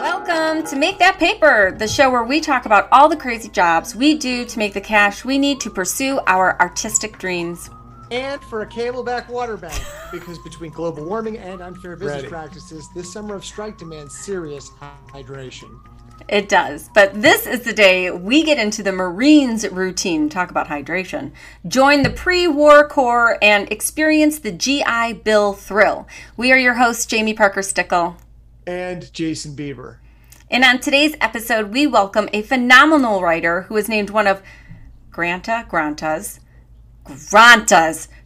Welcome to Make That Paper, the show where we talk about all the crazy jobs we do to make the cash we need to pursue our artistic dreams. And for a Camelback water bank, because between global warming and unfair business practices, this summer of strike demands serious hydration. It does. But this is the day we get into the Marines' routine. Talk about hydration. Join the pre-war corps and experience the GI Bill thrill. We are your hosts, Jamie Parker-Stickle. And Jason Bieber. And on today's episode, we welcome a phenomenal writer who is named one of Granta's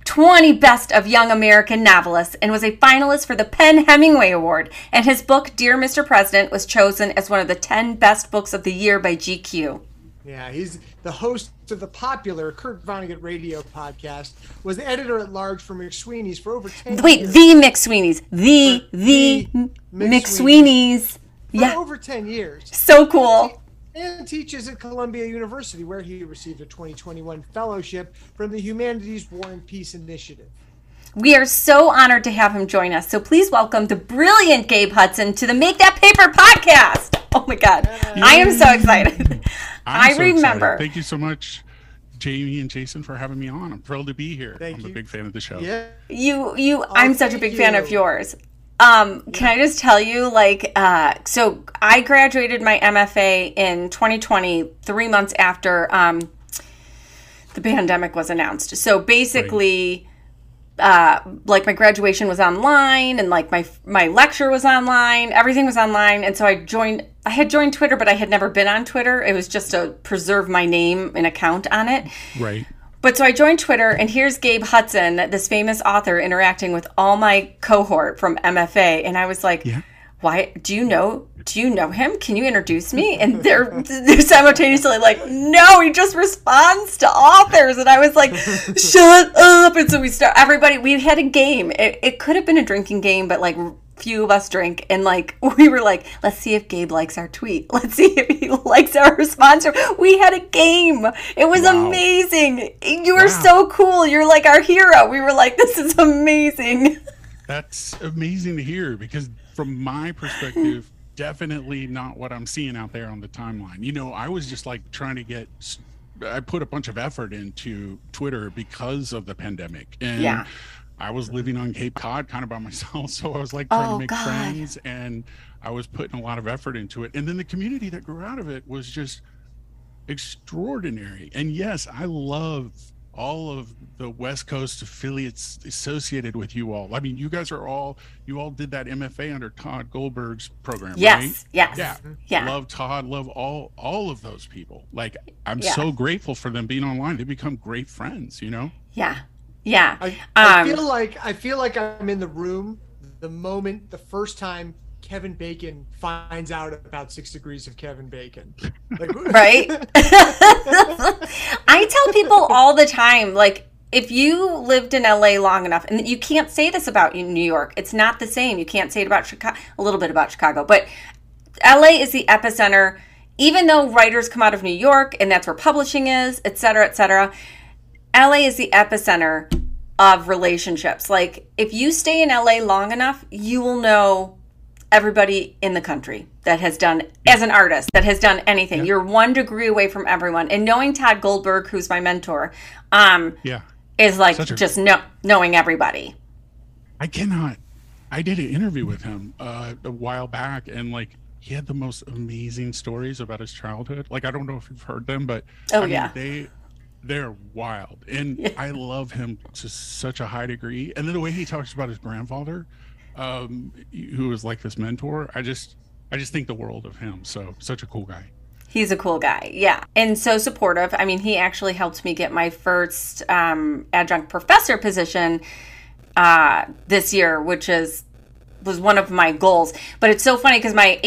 20 Best of Young American Novelists and was a finalist for the Penn Hemingway Award. And his book, Dear Mr. President, was chosen as one of the 10 best books of the year by GQ. Yeah, he's the host of the popular Kurt Vonnegut radio podcast, was the editor-at-large for McSweeney's for over 10 years. The McSweeney's. Yeah. For over 10 years. So cool. And teaches at Columbia University, where he received a 2021 fellowship from the Humanities War and Peace Initiative. We are so honored to have him join us. So please welcome the brilliant Gabe Hudson to the Make That Paper podcast. Oh, my God. Yay. I am so excited. Excited. Thank you so much, Jamie and Jason, for having me on. I'm thrilled to be here. I'm a big fan of the show. Yeah. I'm such a big fan of yours. Can I just tell you, so I graduated my MFA in 2020, 3 months after the pandemic was announced. So basically, my graduation was online, and my lecture was online, everything was online. And so I had joined Twitter, but I had never been on Twitter. It was just to preserve my name and account on it. Right. But so I joined Twitter, and here's Gabe Hudson, this famous author, interacting with all my cohort from MFA. And I was like, Why? Do you know him? Can you introduce me? And they're simultaneously like, no, he just responds to authors. And I was like, shut up. And so we had a game. It could have been a drinking game, but few of us drink, and we were like, let's see if Gabe likes our tweet, let's see if he likes our response. We had a game. It was amazing. You were so cool. You're like our hero. We were like, this is amazing. That's amazing to hear, because from my perspective, definitely not what I'm seeing out there on the timeline. I was just trying to get, I put a bunch of effort into Twitter because of the pandemic, and I was living on Cape Cod kind of by myself, so I was trying to make friends, and I was putting a lot of effort into it. And then the community that grew out of it was just extraordinary. And yes, I love all of the West Coast affiliates associated with you all. I mean, you all did that MFA under Todd Goldberg's program, right? Yes. Love Todd, love all of those people. I'm so grateful for them being online. They become great friends, Yeah. Yeah. I feel like I'm in the room the first time Kevin Bacon finds out about 6 Degrees of Kevin Bacon. Right? I tell people all the time, if you lived in LA long enough, and you can't say this about New York, it's not the same. You can't say it about Chicago, a little bit about Chicago, but LA is the epicenter, even though writers come out of New York, and that's where publishing is, et cetera, et cetera. LA is the epicenter of relationships. If you stay in LA long enough, you will know everybody in the country that has done, as an artist, that has done anything. Yeah. You're 1 degree away from everyone. And knowing Todd Goldberg, who's my mentor, is knowing everybody. I did an interview with him a while back, and he had the most amazing stories about his childhood. I don't know if you've heard them, but they're wild, and I love him to such a high degree. And then the way he talks about his grandfather, who was this mentor, I just think the world of him. So such a cool guy. He's a cool guy, and so supportive. I mean, he actually helped me get my first adjunct professor position this year, which was one of my goals. But it's so funny because my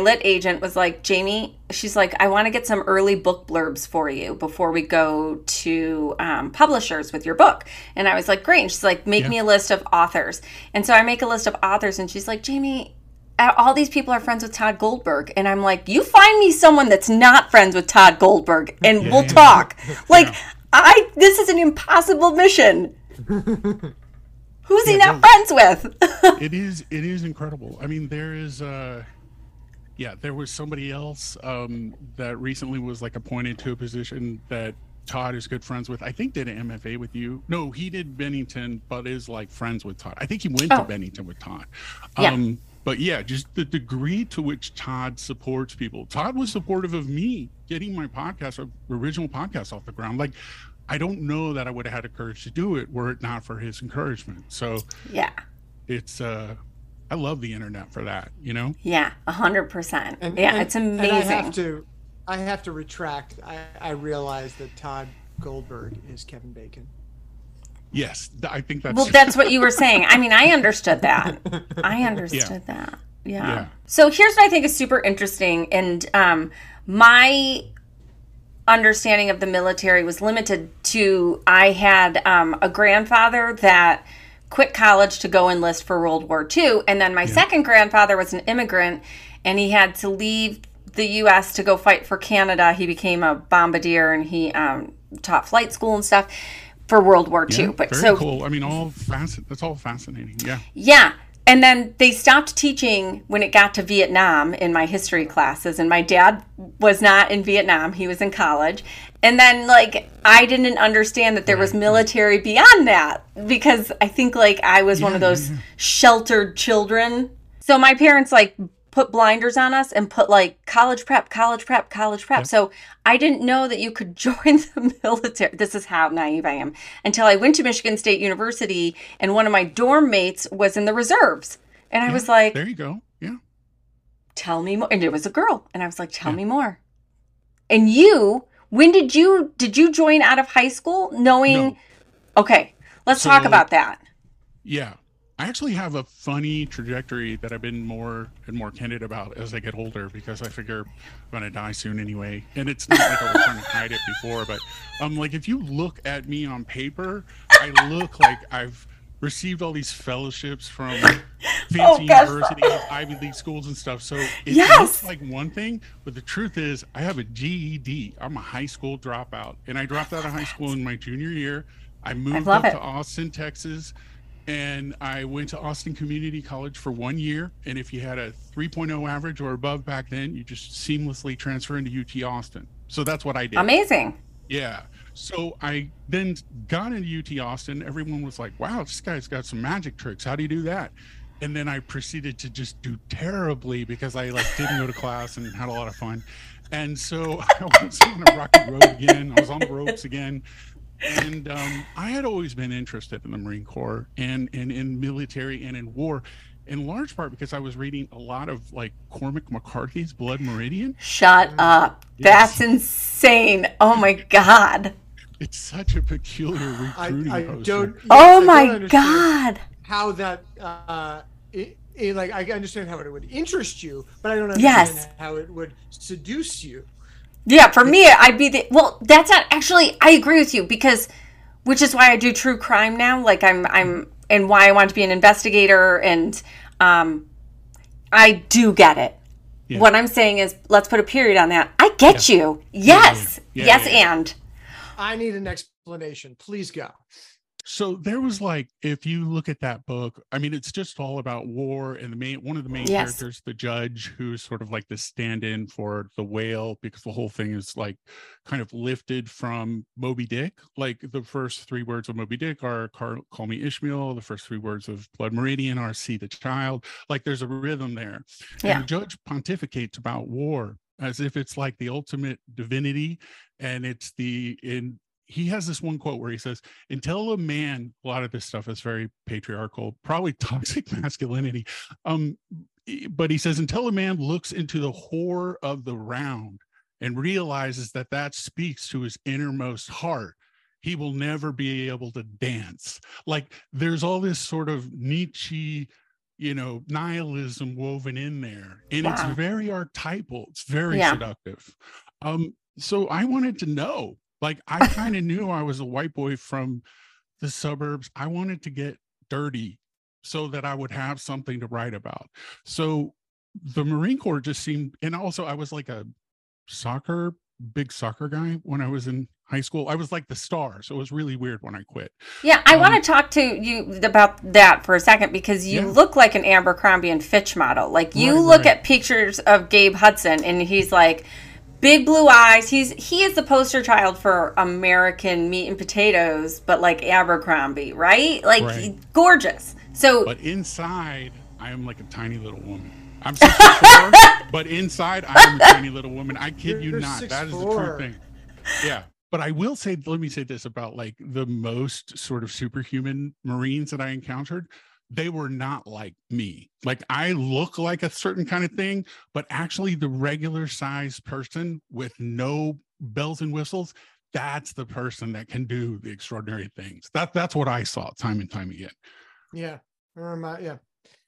lit agent was like, Jamie, she's like, I want to get some early book blurbs for you before we go to publishers with your book. And I was like, great. And she's like, make me a list of authors. And so I make a list of authors, and she's like, Jamie, all these people are friends with Todd Goldberg. And I'm like, you find me someone that's not friends with Todd Goldberg, and we'll talk. This is an impossible mission. Who's he not friends with? It is incredible. I mean, there is there was somebody else that recently was like appointed to a position that Todd is good friends with. I think did an MFA with you. No, he did Bennington, but is like friends with Todd. I think he went to Bennington with Todd. But yeah, just the degree to which Todd supports people. Todd was supportive of me getting my podcast, original podcast, off the ground. Like, I don't know that I would have had the courage to do it were it not for his encouragement. So yeah, it's I love the internet for that, you know? Yeah, 100%. Yeah, it's amazing. And I have to retract. I realize that Todd Goldberg is Kevin Bacon. Yes, I think that's... Well, that's what you were saying. I mean, I understood that. I understood that. Yeah. So here's what I think is super interesting. And my understanding of the military was limited to, I had a grandfather that quit college to go enlist for World War II. And then my second grandfather was an immigrant, and he had to leave the U.S. to go fight for Canada. He became a bombardier, and he taught flight school and stuff for World War II. But very cool. I mean, that's all fascinating. Yeah. Yeah. And then they stopped teaching when it got to Vietnam in my history classes. And my dad was not in Vietnam. He was in college. And then, like, I didn't understand that there was military beyond that, because I think, like, I was one of those sheltered children. So my parents, like, put blinders on us and put, like, college prep. Yep. So I didn't know that you could join the military. This is how naive I am. Until I went to Michigan State University, and one of my dorm mates was in the reserves. And I was like, there you go. Yeah. Tell me more. And it was a girl. And I was like, tell me more. And you, when did you join out of high school knowing? No. Okay. Let's talk about that. Yeah. I actually have a funny trajectory that I've been more and more candid about as I get older, because I figure I'm going to die soon anyway. And it's not like I was trying to hide it before, but like, if you look at me on paper, I look like I've received all these fellowships from fancy universities, Ivy League schools and stuff. So it looks like one thing, but the truth is I have a GED. I'm a high school dropout, and I dropped out of high school in my junior year. I moved up to Austin, Texas. And I went to Austin Community College for 1 year. And if you had a 3.0 average or above back then, you just seamlessly transfer into UT Austin. So that's what I did. Amazing. Yeah. So I then got into UT Austin. Everyone was like, wow, this guy's got some magic tricks. How do you do that? And then I proceeded to just do terribly, because I like didn't go to class and had a lot of fun. And so I was on a rocky road again. I was on the ropes again. And I had always been interested in the Marine Corps and in military and in war, in large part because I was reading a lot of like Cormac McCarthy's Blood Meridian. Shut up. That's insane. Oh my God. It's such a peculiar recruiting poster. Oh my God. How that, like, I understand how it would interest you, but I don't understand how it would seduce you. Yeah, for me, I'd be that's not actually, I agree with you, because, which is why I do true crime now. Like I'm, and why I want to be an investigator, and I do get it. Yeah. What I'm saying is, let's put a period on that. I get you. Yes. Yeah. And I need an explanation. Please go. So there was like, if you look at that book, I mean, it's just all about war, and one of the main characters, the judge, who's sort of like the stand-in for the whale, because the whole thing is like kind of lifted from Moby Dick. Like the first three words of Moby Dick are "Call me Ishmael." The first three words of Blood Meridian are "See the child." Like there's a rhythm there. Yeah. And the judge pontificates about war as if it's like the ultimate divinity, and he has this one quote where he says, until a man, a lot of this stuff is very patriarchal, probably toxic masculinity. But he says, until a man looks into the horror of the round and realizes that speaks to his innermost heart, he will never be able to dance. Like there's all this sort of Nietzsche, nihilism woven in there. And it's very archetypal. It's very seductive. So I wanted to know. Like, I kind of knew I was a white boy from the suburbs. I wanted to get dirty so that I would have something to write about. So the Marine Corps just seemed, and also I was like a soccer big soccer guy when I was in high school. I was like the star. So it was really weird when I quit. Yeah. I want to talk to you about that for a second, because you look like an Abercrombie and Fitch model. Like you look at pictures of Gabe Hudson and he's like big blue eyes. He is the poster child for American meat and potatoes, but like Abercrombie, right? Like gorgeous. So, but inside I am like a tiny little woman. I'm 6'4", but inside I'm a tiny little woman. I kid you not. That is the true thing. Yeah. But I will say, let me say this about like the most sort of superhuman Marines that I encountered. They were not like me. Like I look like a certain kind of thing, but actually the regular sized person with no bells and whistles, that's the person that can do the extraordinary things. That's what I saw time and time again. Yeah. Yeah.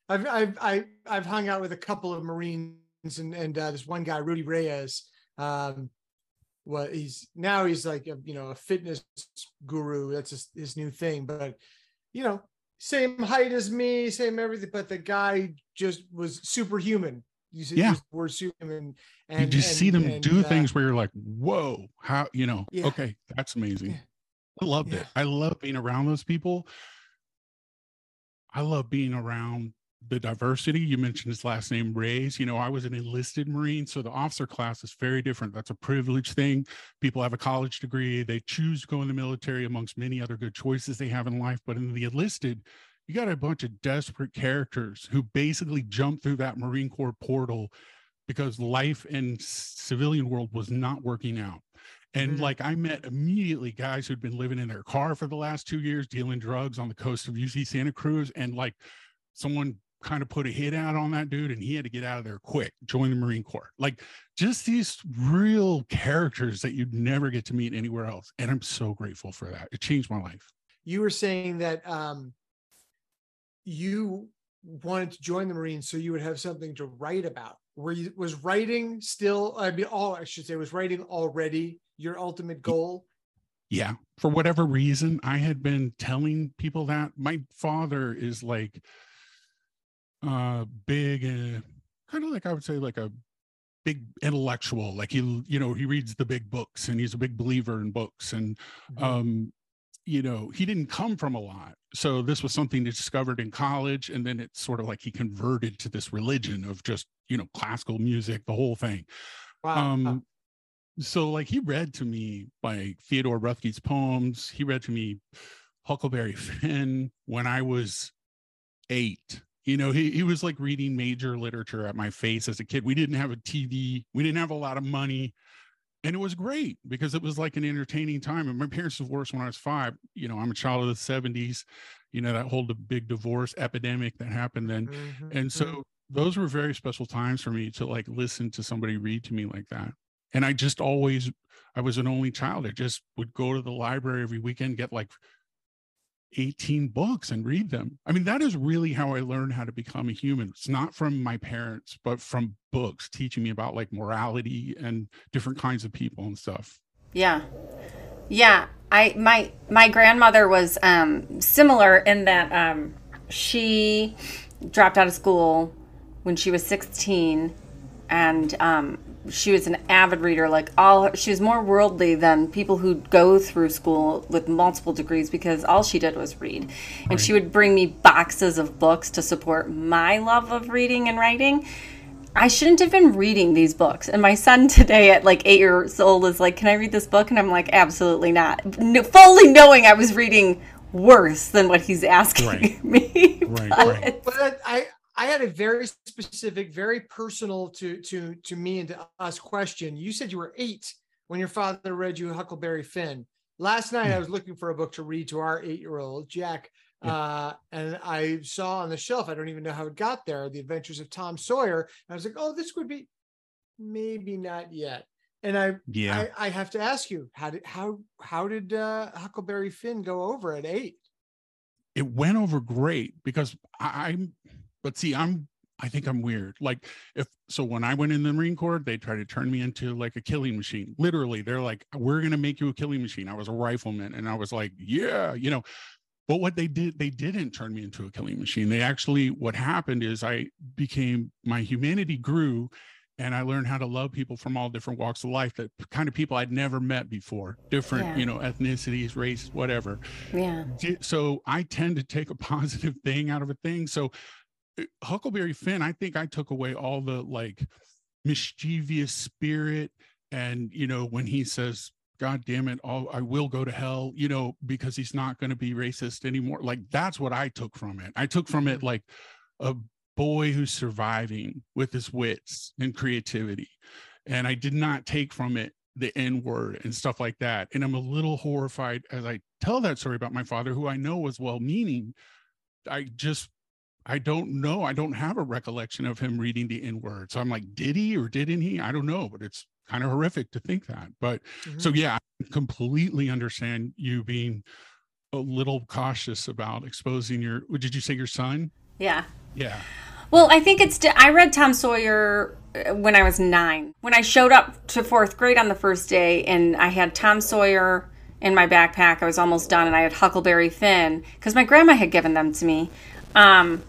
I've hung out with a couple of Marines and this one guy, Rudy Reyes. He's like a fitness guru. That's his new thing. But same height as me, same everything. But the guy just was superhuman. You see, we're superhuman. And you just see them do things where you're like, whoa, how? Okay, that's amazing. Yeah. I loved it. I love being around those people. I love being around the diversity. You mentioned his last name, Reyes. I was an enlisted Marine, so the officer class is very different. That's a privileged thing. People have a college degree. They choose to go in the military amongst many other good choices they have in life. But in the enlisted, you got a bunch of desperate characters who basically jumped through that Marine Corps portal because life in civilian world was not working out. And like I met immediately guys who'd been living in their car for the last 2 years, dealing drugs on the coast of UC Santa Cruz. And like someone kind of put a hit out on that dude and he had to get out of there quick, join the Marine Corps. Like just these real characters that you'd never get to meet anywhere else. And I'm so grateful for that. It changed my life. You were saying that you wanted to join the Marines so you would have something to write about. Was writing still, was writing already your ultimate goal? Yeah. For whatever reason, I had been telling people that. My father is like big, kind of like I would say like a big intellectual. Like he reads the big books and he's a big believer in books. And, he didn't come from a lot. So this was something he discovered in college. And then it's sort of like he converted to this religion of just, classical music, the whole thing. Wow. So like he read to me like Theodore Rothke's poems. He read to me Huckleberry Finn when I was 8. He was like reading major literature at my face as a kid. We didn't have a TV. We didn't have a lot of money. And it was great because it was like an entertaining time. And my parents divorced when I was 5. I'm a child of the 70s, that whole big divorce epidemic that happened then. Mm-hmm. And so those were very special times for me to like listen to somebody read to me like that. And I just always, I was an only child. I just would go to the library every weekend, get like 18 books and read them. I mean, that is really how I learned how to become a human. It's not from my parents, but from books teaching me about like morality and different kinds of people and stuff. Yeah. Yeah. My grandmother was similar in that she dropped out of school when she was 16 and she was an avid reader. She was more worldly than people who go through school with multiple degrees, because all she did was read. And she would bring me boxes of books to support my love of reading and writing. I shouldn't have been reading these books. And my son today at like 8 years old is like, can I read this book? And I'm like, absolutely not. Fully knowing I was reading worse than what he's asking me. But I had a very specific, very personal to me and to us question. You said you were 8 when your father read you Huckleberry Finn. Last night, I was looking for a book to read to our 8-year-old, Jack, and I saw on the shelf, I don't even know how it got there, The Adventures of Tom Sawyer. And I was like, oh, this would be, maybe not yet. And I have to ask you, how did Huckleberry Finn go over at 8? It went over great because I think I'm weird. Like when I went in the Marine Corps, they tried to turn me into like a killing machine. Literally, they're like, we're going to make you a killing machine. I was a rifleman. And I was like, but what they did, they didn't turn me into a killing machine. What happened is my humanity grew And I learned how to love people from all different walks of life, the kind of people I'd never met before, different, you know, ethnicities, races, whatever. So I tend to take a positive thing out of a thing. So Huckleberry Finn, I think I took away all the like mischievous spirit. And, you know, when he says, God damn it, I will go to hell, you know, because he's not going to be racist anymore. Like, that's what I took from it. I took from it like a boy who's surviving with his wits and creativity. And I did not take from it the N-word and stuff like that. And I'm a little horrified as I tell that story about my father, who I know was well-meaning. I don't know. I don't have a recollection of him reading the N-word. So I'm like, did he or didn't he? I don't know, but it's kind of horrific to think that. But so, yeah, I completely understand you being a little cautious about exposing your, did you say your son? Yeah. Well, I think it's, I read Tom Sawyer when I was 9. When I showed up to 4th grade on the first day and I had Tom Sawyer in my backpack, I was almost done, and I had Huckleberry Finn because my grandma had given them to me. I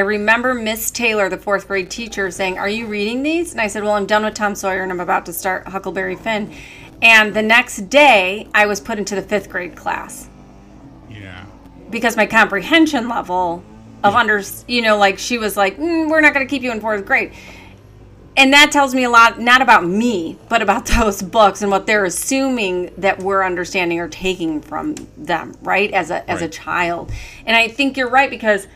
remember Miss Taylor, the 4th grade teacher, saying, "Are you reading these?" And I said, "Well, I'm done with Tom Sawyer and I'm about to start Huckleberry Finn." And the next day I was put into the 5th grade class. Yeah. Because my comprehension level of under, you know, like she was like, "We're not going to keep you in 4th grade." And that tells me a lot, not about me, but about those books and what they're assuming that we're understanding or taking from them, right? As a child. And I think you're right, because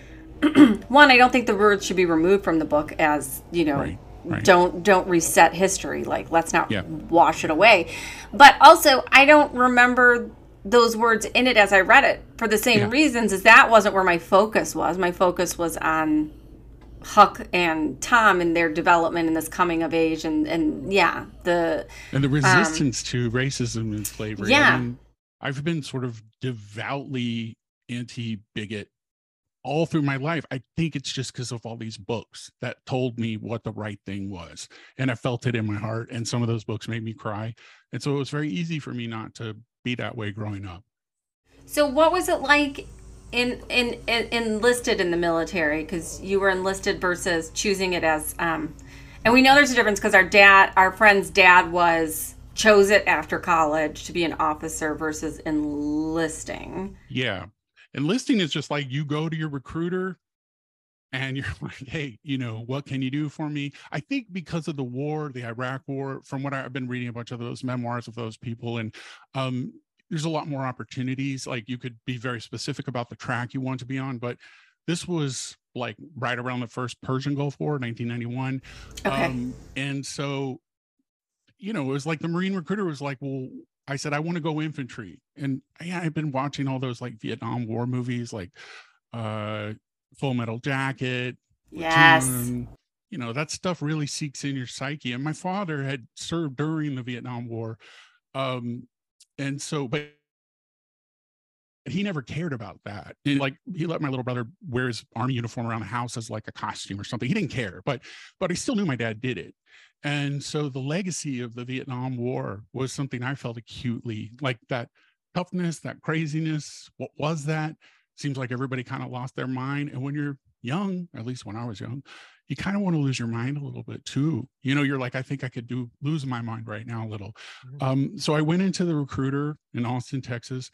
one, I don't think the words should be removed from the book as, you know, don't reset history. Like, let's not wash it away. But also, I don't remember those words in it as I read it for the same reasons, as that wasn't where my focus was. My focus was on Huck and Tom and their development and this coming of age and the resistance to racism and slavery. Yeah. I mean, I've been sort of devoutly anti-bigot all through my life. I think it's just because of all these books that told me what the right thing was, and I felt it in my heart, and some of those books made me cry. And so it was very easy for me not to be that way growing up. So what was it like enlisted in the military? Because you were enlisted versus choosing it as, and we know there's a difference because our friend's dad chose it after college to be an officer versus enlisting. Yeah. Enlisting is just like you go to your recruiter and you're like, "Hey, you know, what can you do for me?" I think because of the war, the Iraq war, from what I've been reading a bunch of those memoirs of those people, and there's a lot more opportunities. Like, you could be very specific about the track you want to be on, but this was like right around the first Persian Gulf War, 1991. Okay. And so, you know, it was like the Marine recruiter was like, "Well," I said, "I want to go infantry." And I've been watching all those like Vietnam War movies, like Full Metal Jacket. Yes. Platoon. You know, that stuff really seeks in your psyche. And my father had served during the Vietnam War. And so, but he never cared about that. And like, he let my little brother wear his army uniform around the house as like a costume or something. He didn't care, but I still knew my dad did it. And so the legacy of the Vietnam War was something I felt acutely, like that toughness, that craziness. What was that? Seems like everybody kind of lost their mind. And when you're young, at least when I was young, you kind of want to lose your mind a little bit too. You know, you're like, I think I could lose my mind right now a little. So I went into the recruiter in Austin, Texas,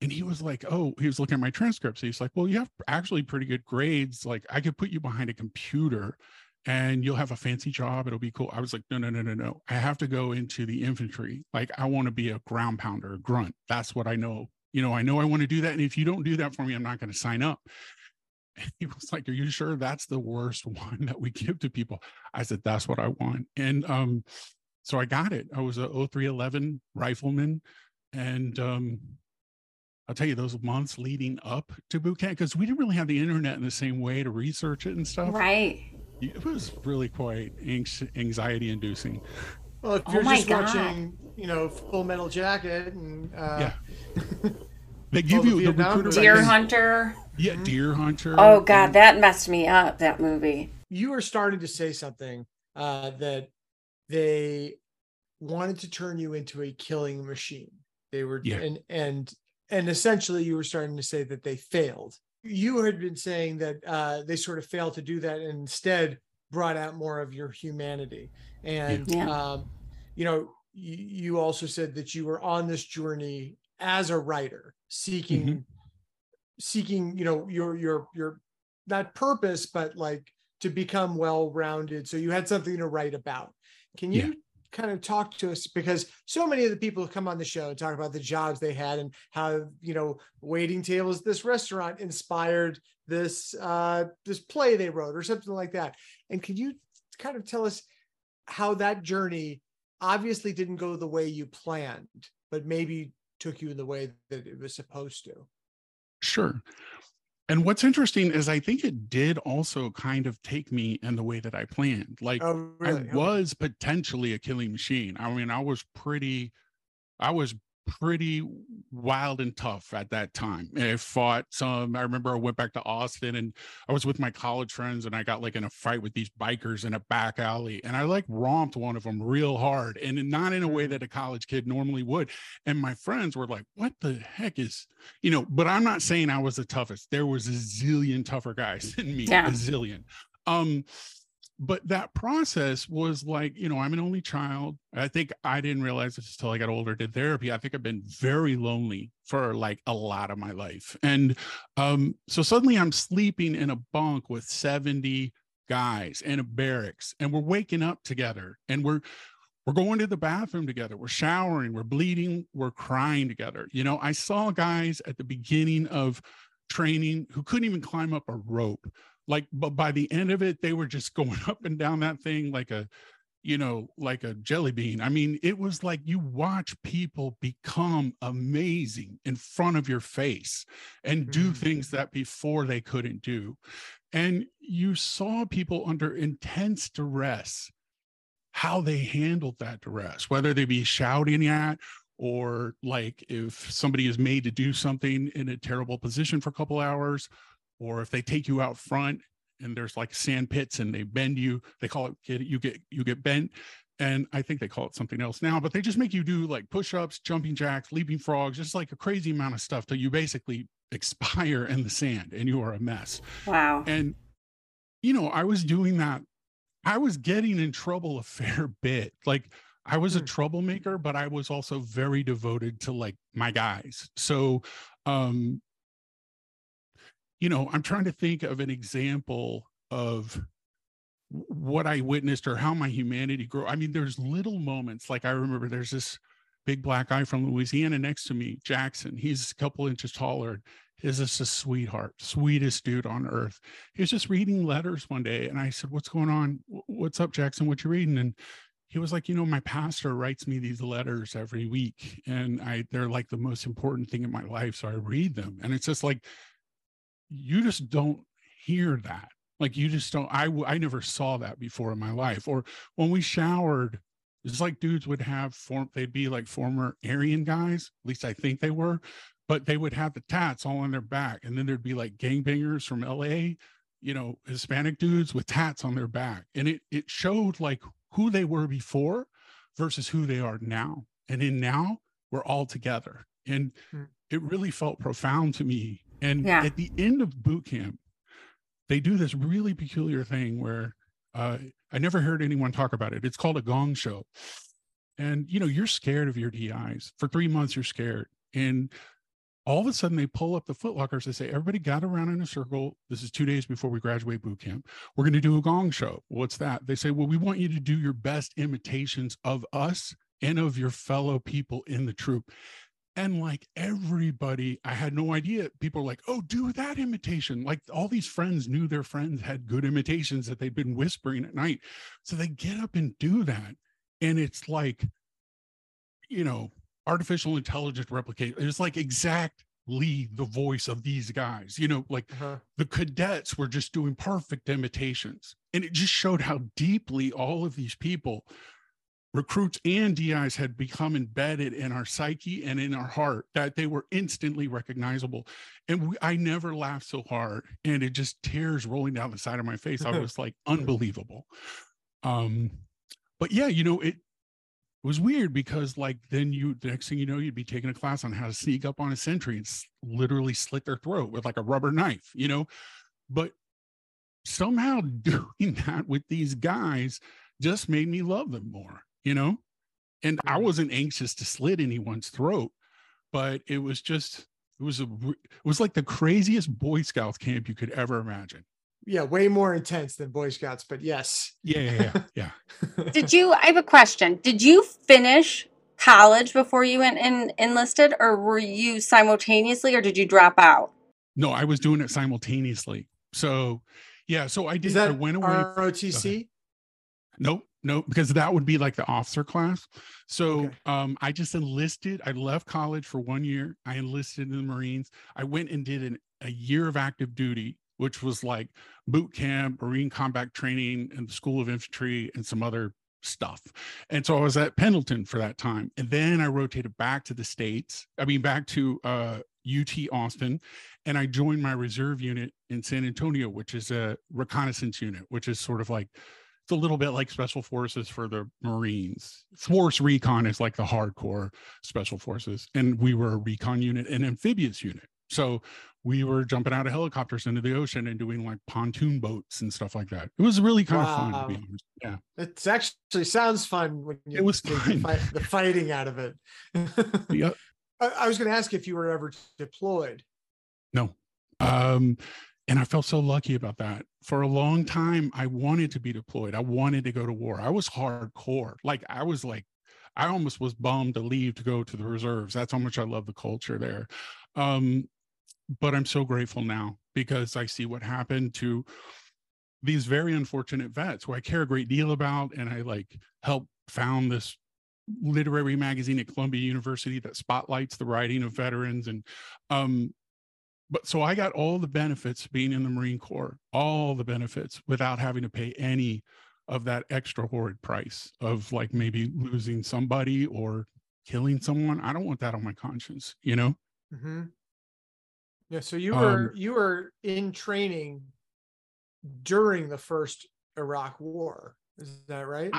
and he was like, he was looking at my transcripts. He's like, "Well, you have actually pretty good grades. Like, I could put you behind a computer and you'll have a fancy job. It'll be cool." I was like, no. I have to go into the infantry. Like, I want to be a ground pounder, a grunt. That's what I know. You know I want to do that. And if you don't do that for me, I'm not going to sign up. And he was like, "Are you sure that's the worst one that we give to people?" I said, "That's what I want." And so I got it. I was a 0311 rifleman. And I'll tell you, those months leading up to boot camp, because we didn't really have the internet in the same way to research it and stuff. Right. It was really quite anxiety-inducing. Well, if you're just watching, you know, Full Metal Jacket and they give you the recruiter, Deer Hunter. Yeah, Deer Hunter. Oh God, that messed me up, that movie. You were starting to say something that they wanted to turn you into a killing machine. They were, and essentially, you were starting to say that they failed. You had been saying that they sort of failed to do that, and instead brought out more of your humanity. And, you know, you also said that you were on this journey as a writer, seeking, seeking, you know, your, not purpose, but like to become well-rounded. So you had something to write about. Can you kind of talk to us, because so many of the people who come on the show and talk about the jobs they had and how, you know, waiting tables at this restaurant inspired this this play they wrote or something like that. And could you kind of tell us how that journey obviously didn't go the way you planned, but maybe took you in the way that it was supposed to? Sure. And what's interesting is I think it did also kind of take me in the way that I planned. Like, oh, really? I was potentially a killing machine. I mean, I was pretty wild and tough at that time. I fought some, I remember I went back to Austin and I was with my college friends and I got like in a fight with these bikers in a back alley. And I like romped one of them real hard and not in a way that a college kid normally would. And my friends were like, what the heck is, you know, but I'm not saying I was the toughest. There was a zillion tougher guys than me, a zillion. But that process was like, you know, I'm an only child. I think I didn't realize this until I got older, did therapy. I think I've been very lonely for like a lot of my life. And so suddenly I'm sleeping in a bunk with 70 guys in a barracks, and we're waking up together, and we're going to the bathroom together. We're showering, we're bleeding, we're crying together. You know, I saw guys at the beginning of training who couldn't even climb up a rope. Like, but by the end of it, they were just going up and down that thing like a, you know, like a jelly bean. I mean, it was like you watch people become amazing in front of your face and do things that before they couldn't do. And you saw people under intense duress, how they handled that duress, whether they be shouting at, or like if somebody is made to do something in a terrible position for a couple hours, or if they take you out front and there's like sand pits and they bend you, they call it, you get bent. And I think they call it something else now, but they just make you do like push-ups, jumping jacks, leaping frogs, just like a crazy amount of stuff till you basically expire in the sand and you are a mess. Wow. And, you know, I was doing that. I was getting in trouble a fair bit. Like I was a troublemaker, but I was also very devoted to like my guys. So, you know, I'm trying to think of an example of what I witnessed or how my humanity grew. I mean, there's little moments. Like I remember there's this big black guy from Louisiana next to me, Jackson. He's a couple inches taller. He's just a sweetheart, sweetest dude on earth. He was just reading letters one day. And I said, what's going on? What's up, Jackson? What you reading? And he was like, you know, my pastor writes me these letters every week. And they're like the most important thing in my life. So I read them. And it's just like, you just don't hear that. Like you just don't, I never saw that before in my life. Or when we showered, it's like dudes would have they'd be like former Aryan guys, at least I think they were, but they would have the tats all on their back. And then there'd be like gangbangers from LA, you know, Hispanic dudes with tats on their back. And it showed like who they were before versus who they are now. And then now we're all together. And it really felt profound to me. And at the end of boot camp, they do this really peculiar thing where I never heard anyone talk about it. It's called a gong show. And, you know, you're scared of your DIs. For 3 months, you're scared. And all of a sudden, they pull up the footlockers. They say, everybody got around in a circle. This is 2 days before we graduate boot camp. We're going to do a gong show. What's that? They say, well, we want you to do your best imitations of us and of your fellow people in the troop. And like everybody, I had no idea. People were like, oh, do that imitation. Like all these friends knew their friends had good imitations that they'd been whispering at night. So they get up and do that. And it's like, you know, artificial intelligence replication. It's like exactly the voice of these guys, you know, like the cadets were just doing perfect imitations. And it just showed how deeply all of these people, recruits and DIs, had become embedded in our psyche and in our heart that they were instantly recognizable. And I never laughed so hard. And it just tears rolling down the side of my face. I was like, unbelievable. But yeah, you know, it was weird because like, then the next thing you know, you'd be taking a class on how to sneak up on a sentry and literally slit their throat with like a rubber knife, you know, but somehow doing that with these guys just made me love them more, you know? And I wasn't anxious to slit anyone's throat, but it was just, it was like the craziest Boy Scouts camp you could ever imagine. Yeah, way more intense than Boy Scouts, but yes. Yeah. I have a question. Did you finish college before you went and enlisted, or were you simultaneously, or did you drop out? No, I was doing it simultaneously. So, yeah, so I did. Is that I went away. ROTC? No, because that would be like the officer class. So okay. I just enlisted. I left college for 1 year. I enlisted in the Marines. I went and did a year of active duty, which was like boot camp, Marine combat training, and the School of Infantry, and some other stuff. And so I was at Pendleton for that time. And then I rotated back to the States. I mean, back to UT Austin, and I joined my reserve unit in San Antonio, which is a reconnaissance unit, which is sort of like, it's a little bit like special forces for the Marines. Force recon is like the hardcore special forces. And we were a recon unit, an amphibious unit. So we were jumping out of helicopters into the ocean and doing like pontoon boats and stuff like that. It was really kind of fun, to be honest. Yeah. It actually sounds fun when you the fighting out of it. Yep. I was going to ask if you were ever deployed. No. And I felt so lucky about that. For a long time, I wanted to be deployed. I wanted to go to war. I was hardcore. Like, I was like, I almost was bummed to leave to go to the reserves. That's how much I love the culture there. But I'm so grateful now, because I see what happened to these very unfortunate vets who I care a great deal about. And I like helped found this literary magazine at Columbia University that spotlights the writing of veterans. And but so I got all the benefits being in the Marine Corps, all the benefits, without having to pay any of that extra horrid price of like maybe losing somebody or killing someone. I don't want that on my conscience, you know? Mm-hmm. Yeah. So you were in training during the first Iraq war. Is that right?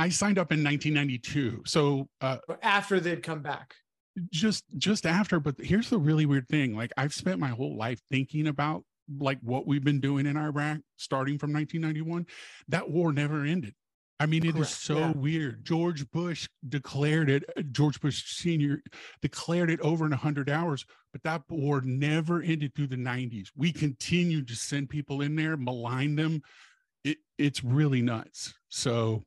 I signed up in 1992. So after they'd come back. Just after. But here's the really weird thing. Like, I've spent my whole life thinking about like what we've been doing in Iraq starting from 1991. That war never ended. I mean, it Correct. Is so yeah. weird. George Bush declared it. George Bush Sr. declared it over in 100 hours, but that war never ended through the 90s. We continued to send people in there, malign them. It's really nuts. So,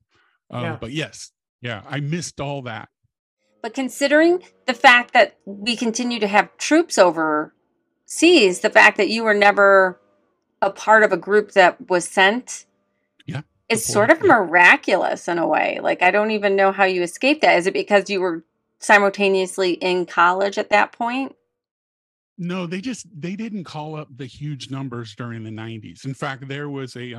but yes, I missed all that. But considering the fact that we continue to have troops overseas, the fact that you were never a part of a group that was sent... It's sort of miraculous in a way. Like, I don't even know how you escaped that. Is it because you were simultaneously in college at that point? No, they didn't call up the huge numbers during the 90s. In fact, there was a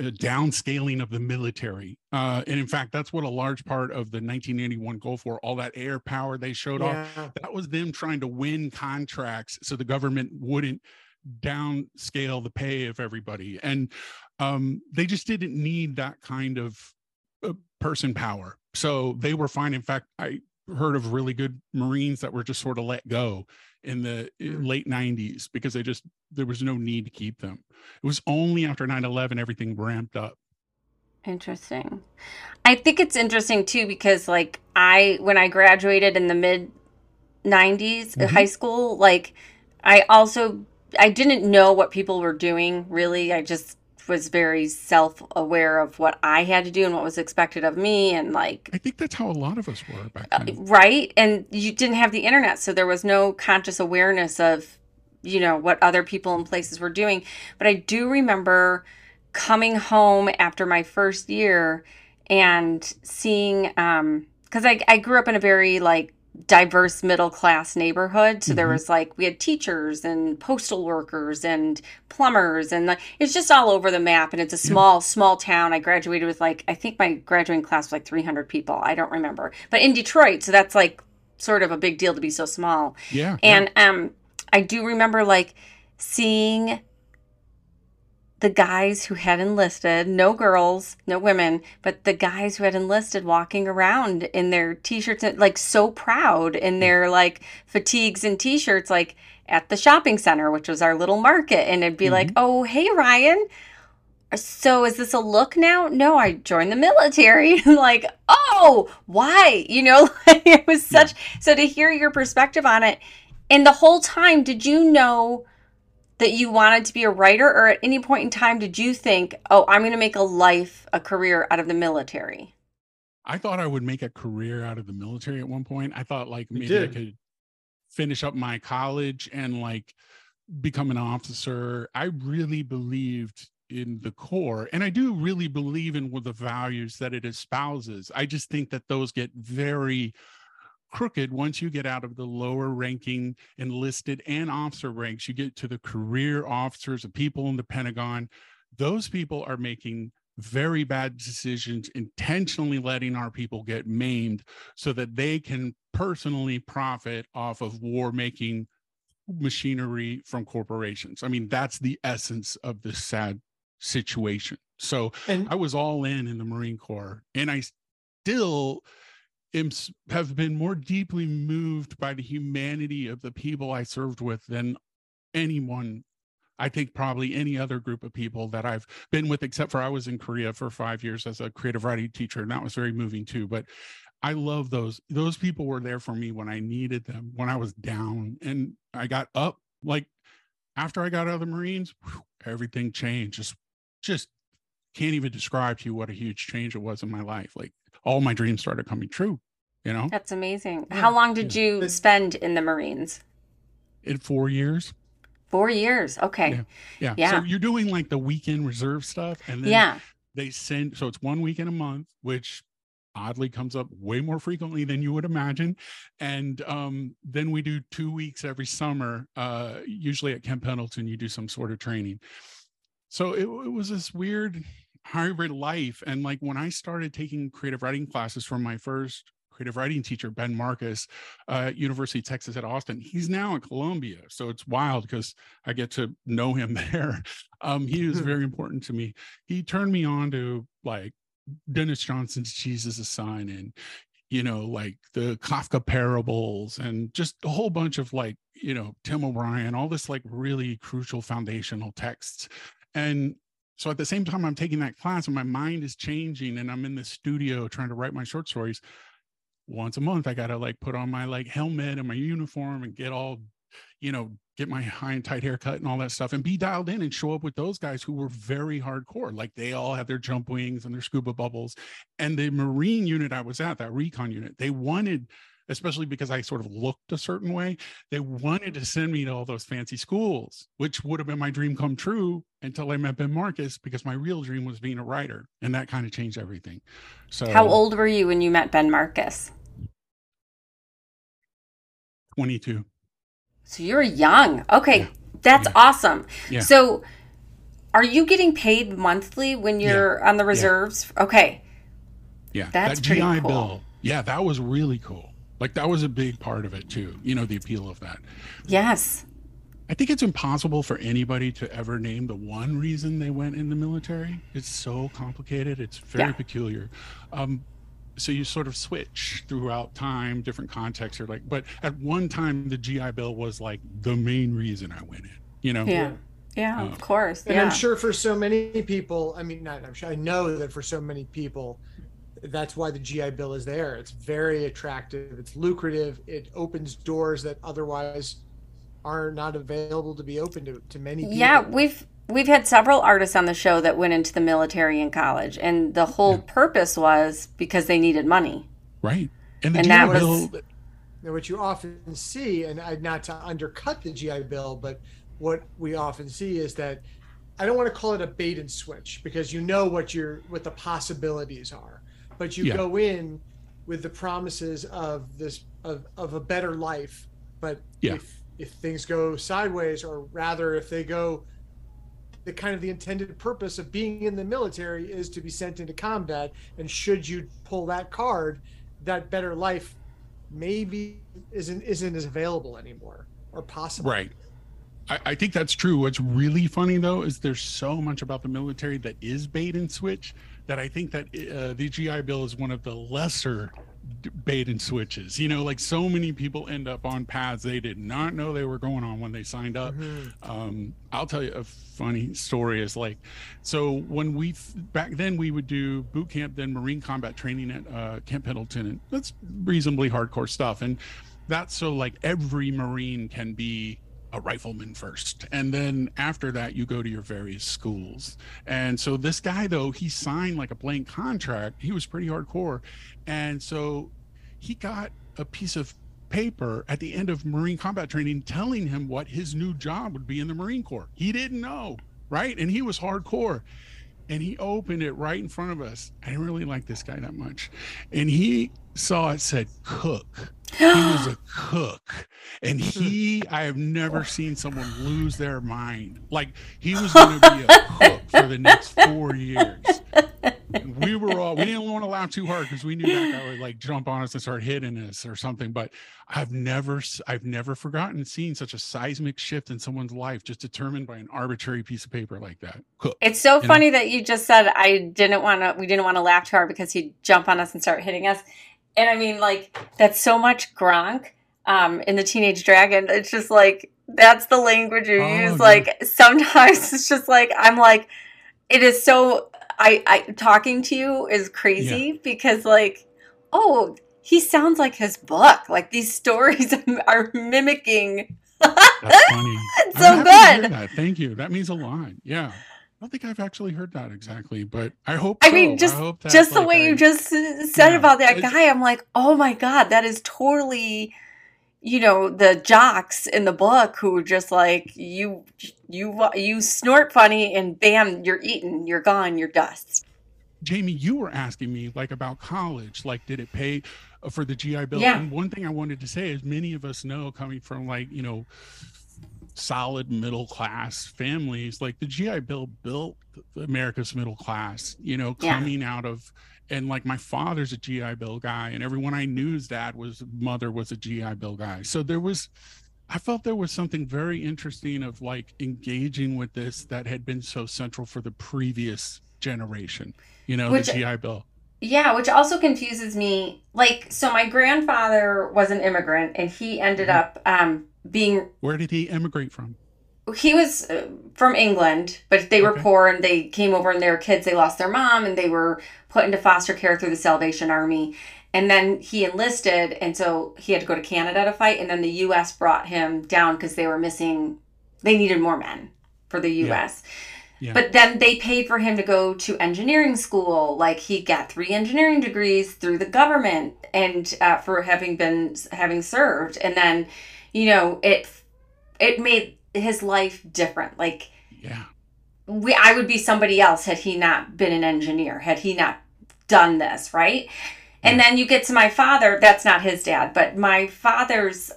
downscaling of the military. And in fact, that's what a large part of the 1981 Gulf War, all that air power they showed off, that was them trying to win contracts so the government wouldn't downscale the pay of everybody. And they just didn't need that kind of person power. So they were fine. In fact, I heard of really good Marines that were just sort of let go in the late 90s because there was no need to keep them. It was only after 9/11 everything ramped up. Interesting. I think it's interesting too, because like when I graduated in the mid 90s, mm-hmm. high school, like I didn't know what people were doing really. I just was very self-aware of what I had to do and what was expected of me. And like, I think that's how a lot of us were back then. Right. And you didn't have the internet. So there was no conscious awareness of, you know, what other people and places were doing. But I do remember coming home after my first year and seeing, cause I grew up in a very like diverse middle-class neighborhood. So mm-hmm. there was like, we had teachers and postal workers and plumbers and it's just all over the map. And it's a small town. I graduated with like, I think my graduating class was like 300 people. I don't remember, but in Detroit. So that's like sort of a big deal to be so small. Yeah. And I do remember like seeing the guys who had enlisted, no girls, no women, but the guys who had enlisted walking around in their T-shirts, and, like, so proud in their, like, fatigues and T-shirts, like, at the shopping center, which was our little market. And it'd be like, oh, hey, Ryan, so is this a look now? No, I joined the military. I'm like, oh, why? You know, like, it was such, so to hear your perspective on it. And the whole time, did you know that you wanted to be a writer, or at any point in time, did you think, oh, I'm going to make a career out of the military? I thought I would make a career out of the military at one point. I thought, like, maybe I could finish up my college and, like, become an officer. I really believed in the Corps, and I do really believe in the values that it espouses. I just think that those get very crooked once you get out of the lower ranking enlisted and officer ranks. You get to the career officers, the people in the Pentagon. Those people are making very bad decisions, intentionally letting our people get maimed so that they can personally profit off of war-making machinery from corporations. I mean, that's the essence of this sad situation. So I was all in the Marine Corps, and I still have been more deeply moved by the humanity of the people I served with than anyone, I think, probably any other group of people that I've been with, except for I was in Korea for 5 years as a creative writing teacher, and that was very moving too. But I love those people were there for me when I needed them, when I was down, and I got up. Like, after I got out of the Marines, everything changed. Just can't even describe to you what a huge change it was in my life. Like, all my dreams started coming true, you know? That's amazing. Yeah. How long did you spend in the Marines? In 4 years. 4 years. Okay. Yeah. So you're doing, like, the weekend reserve stuff, and then they send, so it's one weekend a month, which oddly comes up way more frequently than you would imagine. And then we do 2 weeks every summer, usually at Camp Pendleton. You do some sort of training. So it was this weird hybrid life. And, like, when I started taking creative writing classes from my first creative writing teacher, Ben Marcus, University of Texas at Austin, he's now at Columbia. So it's wild because I get to know him there. He was very important to me. He turned me on to, like, Dennis Johnson's Jesus is Sign, and, you know, like, the Kafka parables, and just a whole bunch of, like, you know, Tim O'Brien, all this, like, really crucial foundational texts. And so at the same time I'm taking that class and my mind is changing, and I'm in the studio trying to write my short stories. Once a month, I got to, like, put on my, like, helmet and my uniform and get all, you know, get my high and tight haircut and all that stuff and be dialed in and show up with those guys who were very hardcore. Like, they all had their jump wings and their scuba bubbles. And the Marine unit I was at, that recon unit, they wanted, especially because I sort of looked a certain way, they wanted to send me to all those fancy schools, which would have been my dream come true until I met Ben Marcus, because my real dream was being a writer. And that kind of changed everything. So, how old were you when you met Ben Marcus? 22. So you're young. Okay. Yeah. That's awesome. Yeah. So are you getting paid monthly when you're on the reserves? Yeah. Okay. Yeah. That's pretty cool. GI Bill. Yeah, that was really cool. Like, that was a big part of it too, you know, the appeal of that. Yes. I think it's impossible for anybody to ever name the one reason they went in the military. It's so complicated. It's very peculiar. So you sort of switch throughout time, different contexts. You're like, but at one time, the GI Bill was, like, the main reason I went in, you know? Yeah. Yeah, of course. And I'm sure for so many people, I mean, not I'm sure, I know that for so many people, that's why the GI Bill is there. It's very attractive. It's lucrative. It opens doors that otherwise are not available to be open to many people. Yeah, we've had several artists on the show that went into the military in college, and the whole purpose was because they needed money. Right. And the GI Bill, what you often see, and not to undercut the GI Bill, but what we often see is that, I don't want to call it a bait and switch, because you know what the possibilities are. But you go in with the promises of this of a better life. But if things go sideways, or rather if they go, the kind of the intended purpose of being in the military is to be sent into combat. And should you pull that card, that better life maybe isn't as available anymore, or possible. Right. I think that's true. What's really funny though is there's so much about the military that is bait and switch that I think that the GI Bill is one of the lesser bait and switches. You know, like so many people end up on paths they did not know they were going on when they signed up. Mm-hmm. I'll tell you a funny story is like, so when we back then we would do boot camp, then Marine combat training at Camp Pendleton, and that's reasonably hardcore stuff. And that's so like every Marine can be a rifleman first, and then after that you go to your various schools. And so this guy though, he signed like a blank contract. He was pretty hardcore, and so he got a piece of paper at the end of Marine combat training telling him what his new job would be in the Marine Corps. He didn't know, right? And he was hardcore, and he opened it right in front of us. I didn't really like this guy that much, and he saw it said cook. He was a cook, and I have never seen someone lose their mind. Like, he was going to be a cook for the next 4 years. And we didn't want to laugh too hard because we knew that guy would like jump on us and start hitting us or something. But I've never forgotten seeing such a seismic shift in someone's life just determined by an arbitrary piece of paper like that. Cook. It's so funny that you just said we didn't want to laugh too hard because he'd jump on us and start hitting us. And I mean, like, that's so much Gronk in the Teenage Dragon. It's just like, that's the language you use. Yeah. Like, sometimes it's just like, I'm like, it is so, I talking to you is crazy because like, oh, he sounds like his book. Like, these stories are mimicking. That's funny. It's so good. That. Thank you. That means a lot. Yeah. I don't think I've actually heard that exactly, but I hope so. I mean, just the way you just said about that guy, I'm like, oh my God, that is totally, you know, the jocks in the book who are just like, you snort funny and bam, you're eaten, you're gone, you're dust. Jamie, you were asking me like about college, like did it pay for the GI Bill? Yeah. And one thing I wanted to say is many of us know, coming from like, you know, solid middle class families, like the GI Bill built America's middle class, you know, coming out of, and like my father's a GI Bill guy, and everyone I knew's dad was mother was a GI Bill guy. So I felt there was something very interesting of like engaging with this that had been so central for the previous generation, you know, the GI Bill. Yeah, which also confuses me. Like, so my grandfather was an immigrant, and he ended up where did he emigrate from? He was from England, but they were poor, and they came over, and they were kids. They lost their mom, and they were put into foster care through the Salvation Army. And then he enlisted, and so he had to go to Canada to fight. And then the U.S. brought him down because they needed more men for the U.S. Yeah. But then they paid for him to go to engineering school. Like, he got 3 engineering degrees through the government and for having served. And then, you know, it made his life different. Like, I would be somebody else had he not been an engineer, had he not done this, right? And then you get to my father. That's not his dad, but my father's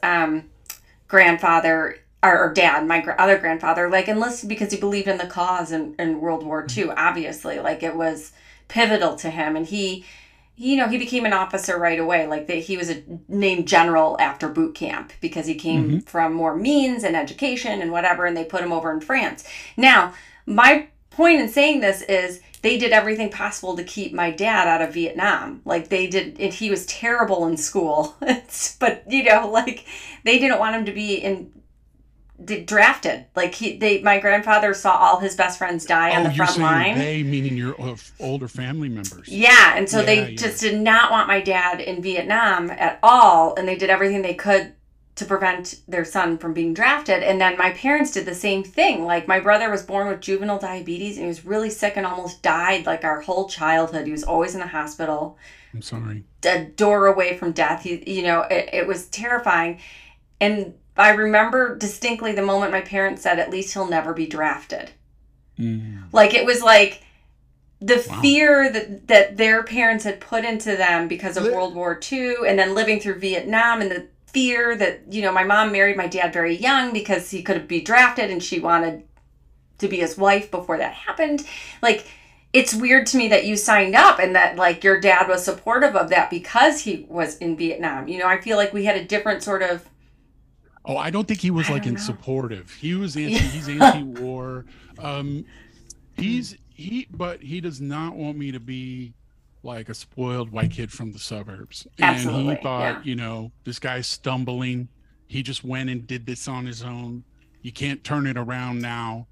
grandfather or dad, my other grandfather, like, enlisted because he believed in the cause in World War II, obviously. Like, it was pivotal to him. And he, you know, he became an officer right away. Like, he was named general after boot camp because he came from more means and education and whatever, and they put him over in France. Now, my point in saying this is they did everything possible to keep my dad out of Vietnam. Like, they did, and he was terrible in school. But, you know, like, they didn't want him to be drafted. Like, my grandfather saw all his best friends die on the front line. They meaning your older family members. Yeah, and so they just did not want my dad in Vietnam at all, and they did everything they could to prevent their son from being drafted. And then my parents did the same thing. Like, my brother was born with juvenile diabetes, and he was really sick and almost died like our whole childhood. He was always in the hospital. I'm sorry. A door away from death. He, you know, it was terrifying. And I remember distinctly the moment my parents said, at least he'll never be drafted. Mm. Like, it was like the fear that their parents had put into them because of World War II, and then living through Vietnam, and the fear that, you know, my mom married my dad very young because he could be drafted, and she wanted to be his wife before that happened. Like, it's weird to me that you signed up and that, like, your dad was supportive of that because he was in Vietnam. You know, I feel like we had a different sort of Oh, I don't think he was like in supportive. He was anti. He's anti-war. But he does not want me to be like a spoiled white kid from the suburbs. Absolutely. And he thought, you know, this guy's stumbling. He just went and did this on his own. You can't turn it around now.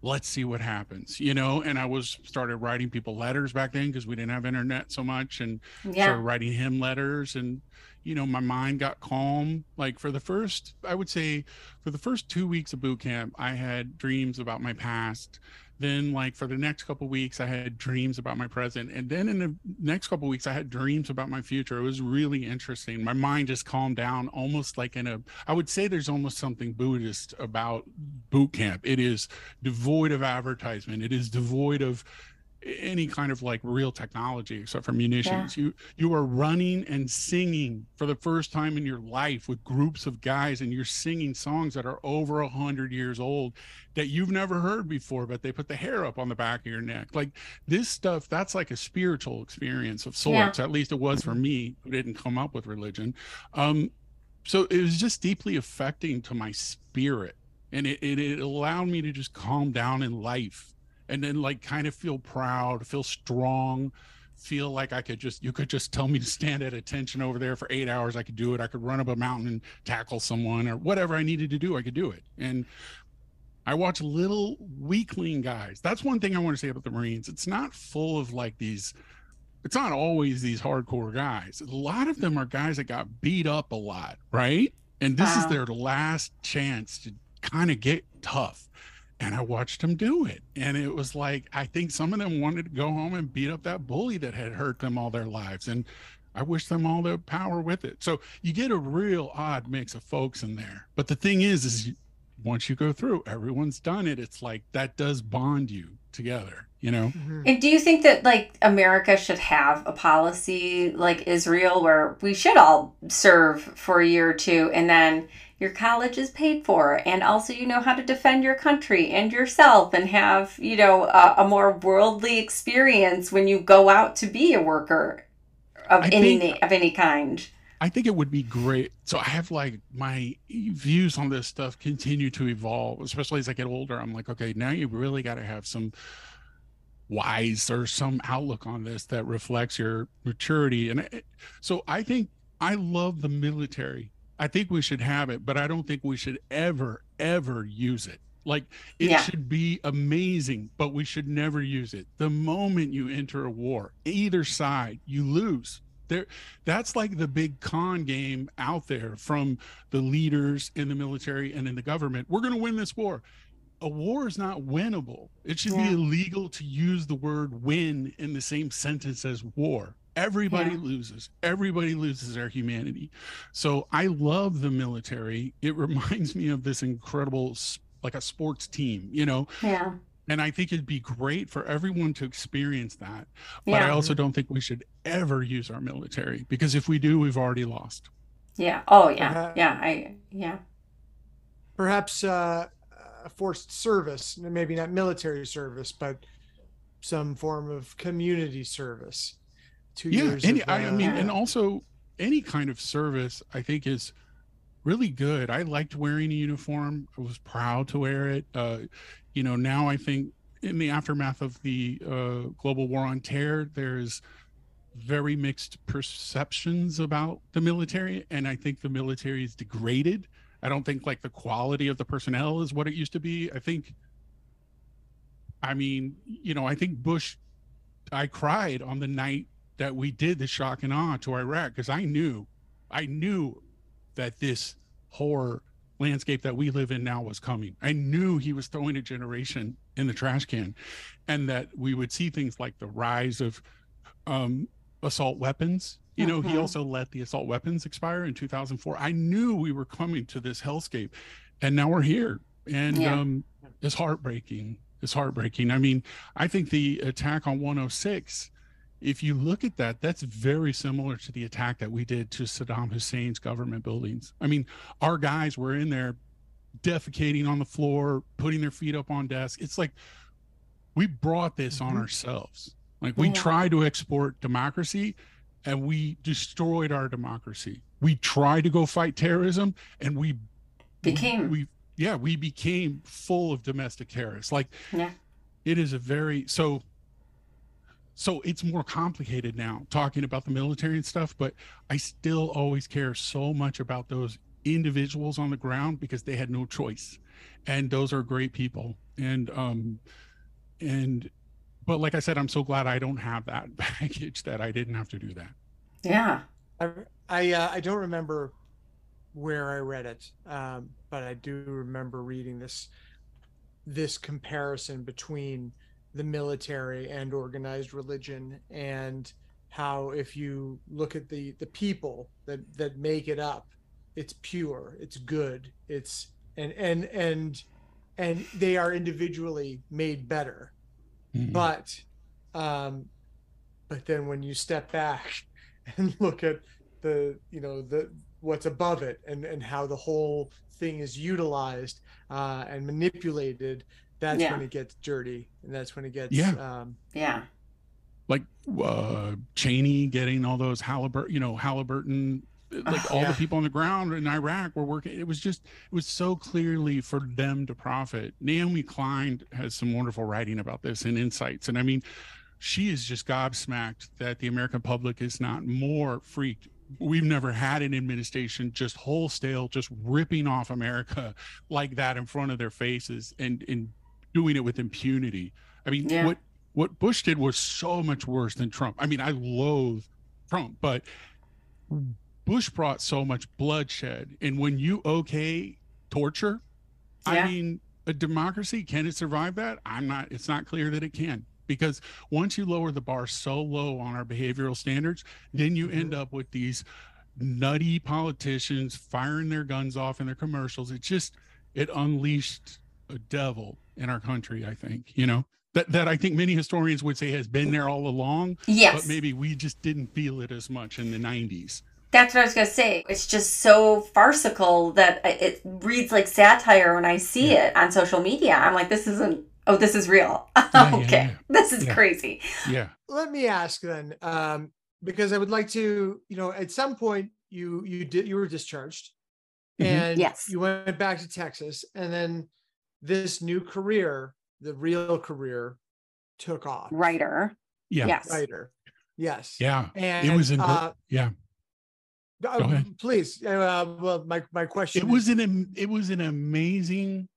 Let's see what happens, you know? And I started writing people letters back then because we didn't have internet so much, and started writing him letters. And, you know, my mind got calm. Like for the first 2 weeks of boot camp, I had dreams about my past. Then like for the next couple of weeks, I had dreams about my present. And then in the next couple of weeks, I had dreams about my future. It was really interesting. My mind just calmed down, almost like I would say there's almost something Buddhist about boot camp. It is devoid of advertisement. It is devoid of any kind of like real technology except for munitions. You are running and singing for the first time in your life with groups of guys, and you're singing songs that are over 100 years old that you've never heard before, but they put the hair up on the back of your neck. Like this stuff, that's like a spiritual experience of sorts. At least it was for me, who didn't come up with religion. So it was just deeply affecting to my spirit, and it allowed me to just calm down in life. And then like kind of feel proud, feel strong, feel like you could just tell me to stand at attention over there for 8 hours. I could do it. I could run up a mountain and tackle someone, or whatever I needed to do, I could do it. And I watch little weakling guys. That's one thing I want to say about the Marines. It's not always these hardcore guys. A lot of them are guys that got beat up a lot, right? And this is their last chance to kind of get tough. And I watched them do it. And it was like, I think some of them wanted to go home and beat up that bully that had hurt them all their lives. And I wish them all the power with it. So you get a real odd mix of folks in there. But the thing is once you go through, everyone's done it. It's like, that does bond you together, you know? And do you think that like America should have a policy like Israel where we should all serve for a year or two, and then your college is paid for, and also you know how to defend your country and yourself, and have, you know, a more worldly experience when you go out to be a worker of any kind? I think it would be great. So I have like my views on this stuff continue to evolve, especially as I get older. I'm like, okay, now you really got to have some wise or some outlook on this that reflects your maturity. And so I think I love the military. I think we should have it, but I don't think we should ever, ever use it. Like it should be amazing, but we should never use it. The moment you enter a war, either side, you lose. That's like the big con game out there from the leaders in the military and in the government. We're going to win this war. A war is not winnable. It should be illegal to use the word win in the same sentence as war. Everybody loses. Everybody loses their humanity. So I love the military. It reminds me of this incredible, like a sports team, you know? Yeah. And I think it'd be great for everyone to experience that. But I also don't think we should ever use our military, because if we do, we've already lost. Yeah. Oh, yeah. Perhaps forced service, maybe not military service, but some form of community service. 2 years and also any kind of service I think is really good. I liked wearing a uniform. I was proud to wear it. You know, now I think in the aftermath of the global war on terror, there's very mixed perceptions about the military, and I think the military is degraded. I don't think like the quality of the personnel is what it used to be. I think Bush, I cried on the night that we did the shock and awe to Iraq, because I knew that this horror landscape that we live in now was coming. I knew he was throwing a generation in the trash can, and that we would see things like the rise of assault weapons. You know, he also let the assault weapons expire in 2004. I knew we were coming to this hellscape, and now we're here. And it's heartbreaking. It's heartbreaking. I mean, I think the attack on 106, if you look at that, that's very similar to the attack that we did to Saddam Hussein's government buildings. I mean, our guys were in there defecating on the floor, putting their feet up on desks. It's like we brought this on ourselves. Like we tried to export democracy, and we destroyed our democracy. We tried to go fight terrorism, and we became. We became full of domestic terrorists. Like, yeah. It is a very, so it's more complicated now talking about the military and stuff, but I still always care so much about those individuals on the ground because they had no choice. And those are great people. But like I said, I'm so glad I don't have that baggage, that I didn't have to do that. Yeah. I don't remember where I read it, but I do remember reading this comparison between the military and organized religion, and how if you look at the people that make it up, it's pure, it's good, it's and they are individually made better. Mm-hmm. But then when you step back and look at the what's above it and how the whole thing is utilized and manipulated, that's when it gets dirty, and that's when it gets like Cheney getting all those Halliburton, like all the people on the ground in Iraq were working. It was so clearly for them to profit. Naomi Klein has some wonderful writing about this and insights, and I mean, she is just gobsmacked that the American public is not more freaked. We've never had an administration just wholesale, just ripping off America like that in front of their faces and doing it with impunity. I mean, what Bush did was so much worse than Trump. I mean, I loathe Trump, but Bush brought so much bloodshed. And when you okay torture, I mean, a democracy, can it survive that? It's not clear that it can. Because once you lower the bar so low on our behavioral standards, then you end up with these nutty politicians firing their guns off in their commercials. It unleashed a devil in our country, I think, that I think many historians would say has been there all along. Yes. But maybe we just didn't feel it as much in the 90s. That's what I was going to say. It's just so farcical that it reads like satire when I see it on social media. I'm like, this isn't. Oh, this is real. This is crazy. Yeah. Let me ask then, because I would like to, at some point you were discharged, and you went back to Texas, and then this new career, the real career, took off. Writer. Yeah. Yes. Writer. Yes. Yeah. And it was in. Go ahead. Please. Well, my question. It was an amazing.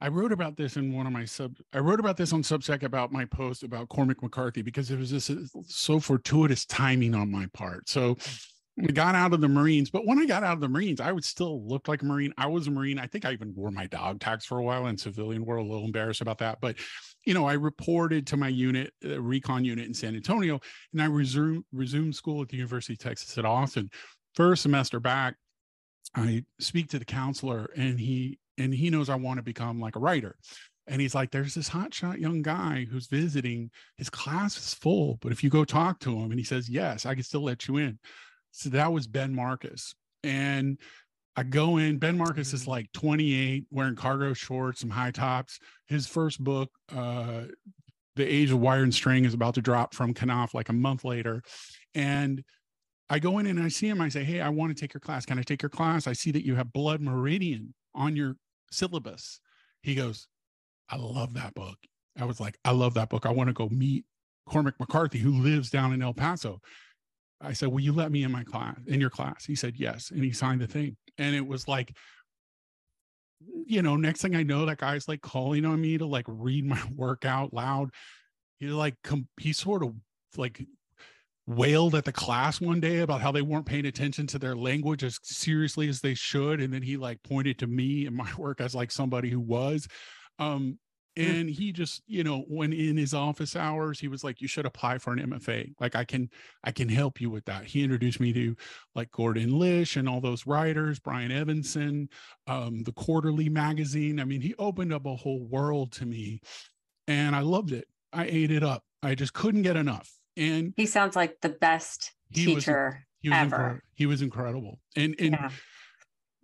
I wrote about this in one of my I wrote about this on Substack about my post about Cormac McCarthy, because it was just so fortuitous timing on my part. So I got out of the Marines, but when I got out of the Marines, I would still look like a Marine. I was a Marine. I think I even wore my dog tags for a while in civilian world. A little embarrassed about that, but I reported to my unit, recon unit in San Antonio, and I resumed school at the University of Texas at Austin. First semester back, I speak to the counselor, and he knows I want to become like a writer. And he's like, there's this hotshot young guy who's visiting. His class is full, but if you go talk to him and he says, yes, I can still let you in. So that was Ben Marcus. And I go in. Ben Marcus is like 28, wearing cargo shorts, some high tops. His first book, The Age of Wire and String, is about to drop from Knopf like a month later. And I go in and I see him. I say, hey, I want to take your class. Can I take your class? I see that you have Blood Meridian on your syllabus. He goes, I love that book. I was like, I love that book. I want to go meet Cormac McCarthy, who lives down in El Paso. I said, will you let me in my class, in your class? He said, yes. And he signed the thing. And it was like, next thing I know, that guy's like calling on me to like read my work out loud. He sort of like wailed at the class one day about how they weren't paying attention to their language as seriously as they should, and then he like pointed to me and my work as like somebody who was and he just when in his office hours he was like, you should apply for an MFA, like I can help you with that. He introduced me to like Gordon Lish and all those writers, Brian Evanson, the Quarterly magazine. I mean, he opened up a whole world to me, and I loved it. I ate it up. I just couldn't get enough. And he sounds like the best teacher ever. He was incredible. And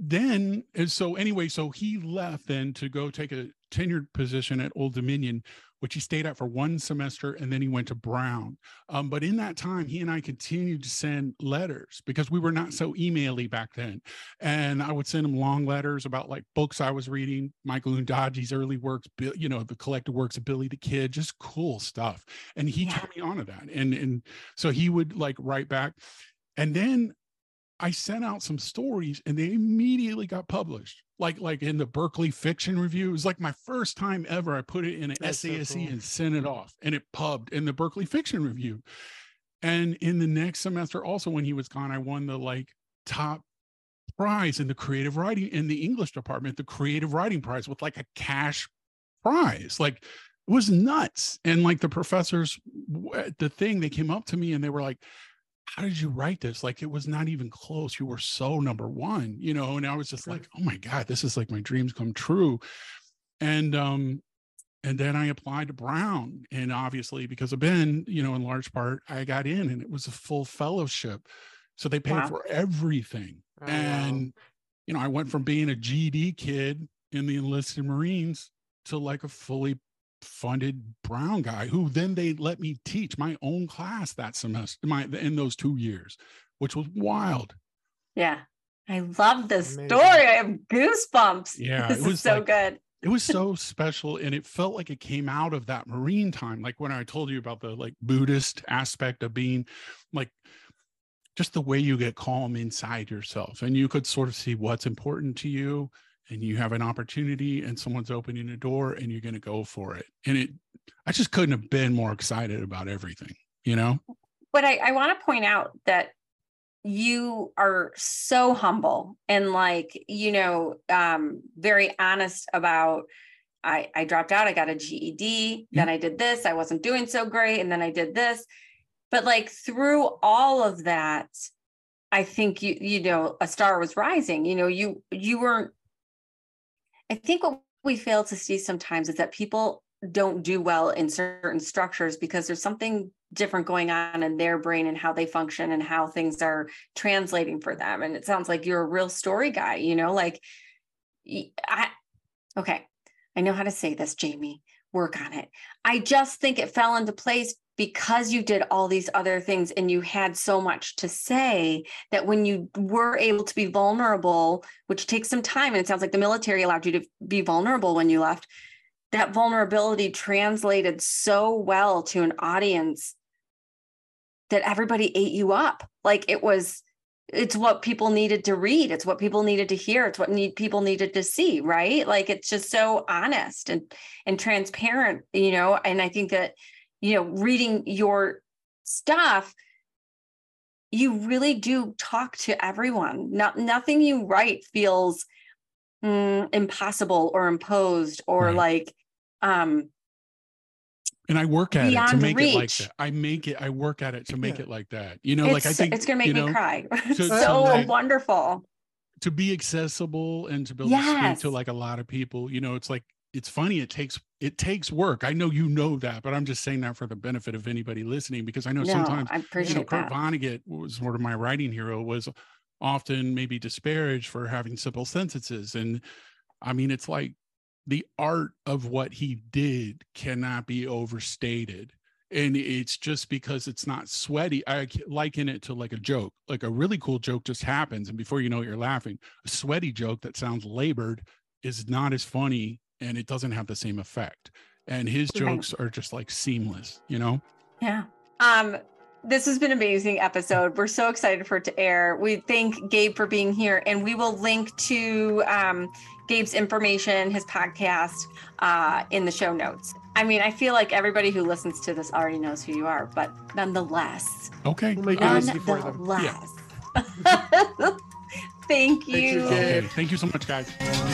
then, and so anyway, so he left then to go take a tenured position at Old Dominion, which he stayed at for one semester, and then he went to Brown. But in that time, he and I continued to send letters because we were not so email-y back then. And I would send him long letters about like books I was reading, Michael Undaji's early works, you know, the collected works of Billy the Kid, just cool stuff. And he turned me on to that. And so he would like write back. And then I sent out some stories and they immediately got published, like in the Berkeley Fiction Review. It was like my first time ever. I put it in an SASE and sent it off, and it pubbed in the Berkeley Fiction Review. And in the next semester, also when he was gone, I won the like top prize in the creative writing in the English department, the creative writing prize with like a cash prize. Like, it was nuts. And like the professors, the thing, they came up to me and they were like, how did you write this? Like, it was not even close. You were so number one, you know? And I was just like, oh my God, this is like my dreams come true. And then I applied to Brown, and obviously because of Ben, you know, in large part, I got in, and it was a full fellowship. So they paid for everything. You know, I went from being a GED kid in the enlisted Marines to like a fully funded Brown guy, who then they let me teach my own class that semester, in those 2 years, which was wild. Yeah. I love this story. I have goosebumps. Yeah. This is so good. It was so special. And it felt like it came out of that Marine time. Like when I told you about the like Buddhist aspect of being like, just the way you get calm inside yourself and you could sort of see what's important to you. And you have an opportunity and someone's opening a door and you're going to go for it. And I just couldn't have been more excited about everything, you know? But I want to point out that you are so humble and like, you know, very honest about, I dropped out, I got a GED, then I did this, I wasn't doing so great. And then I did this, but like through all of that, I think you know, a star was rising, you know, you weren't, I think what we fail to see sometimes is that people don't do well in certain structures because there's something different going on in their brain and how they function and how things are translating for them. And it sounds like you're a real story guy, you know, like, I know how to say this, Jamie, work on it. I just think it fell into place because you did all these other things and you had so much to say that when you were able to be vulnerable, which takes some time, and it sounds like the military allowed you to be vulnerable when you left, that vulnerability translated so well to an audience that everybody ate you up. Like it's what people needed to read. It's what people needed to hear. It's what people needed to see, right? Like, it's just so honest and transparent, you know? And I think that, you know, reading your stuff, you really do talk to everyone. Nothing you write feels impossible or imposed or like. And I work at it to make it like that. I work at it to make it like that. You know, like I think it's going to make me cry. So wonderful. To be accessible and to be able to speak to like a lot of people. You know, it's like, it's funny. It takes work. I know you know that, but I'm just saying that for the benefit of anybody listening, because I know sometimes, you know, Kurt Vonnegut was sort of my writing hero, was often maybe disparaged for having simple sentences. And I mean, it's like the art of what he did cannot be overstated. And it's just because it's not sweaty. I liken it to like a joke, like a really cool joke just happens. And before you know it, you're laughing. A sweaty joke that sounds labored is not as funny. And it doesn't have the same effect. And his jokes are just like seamless, you know? Yeah. This has been an amazing episode. We're so excited for it to air. We thank Gabe for being here, and we will link to Gabe's information, his podcast, in the show notes. I mean, I feel like everybody who listens to this already knows who you are, but nonetheless. Okay. We'll make it easy for them. Yeah. Thank you. Thank you so much, guys.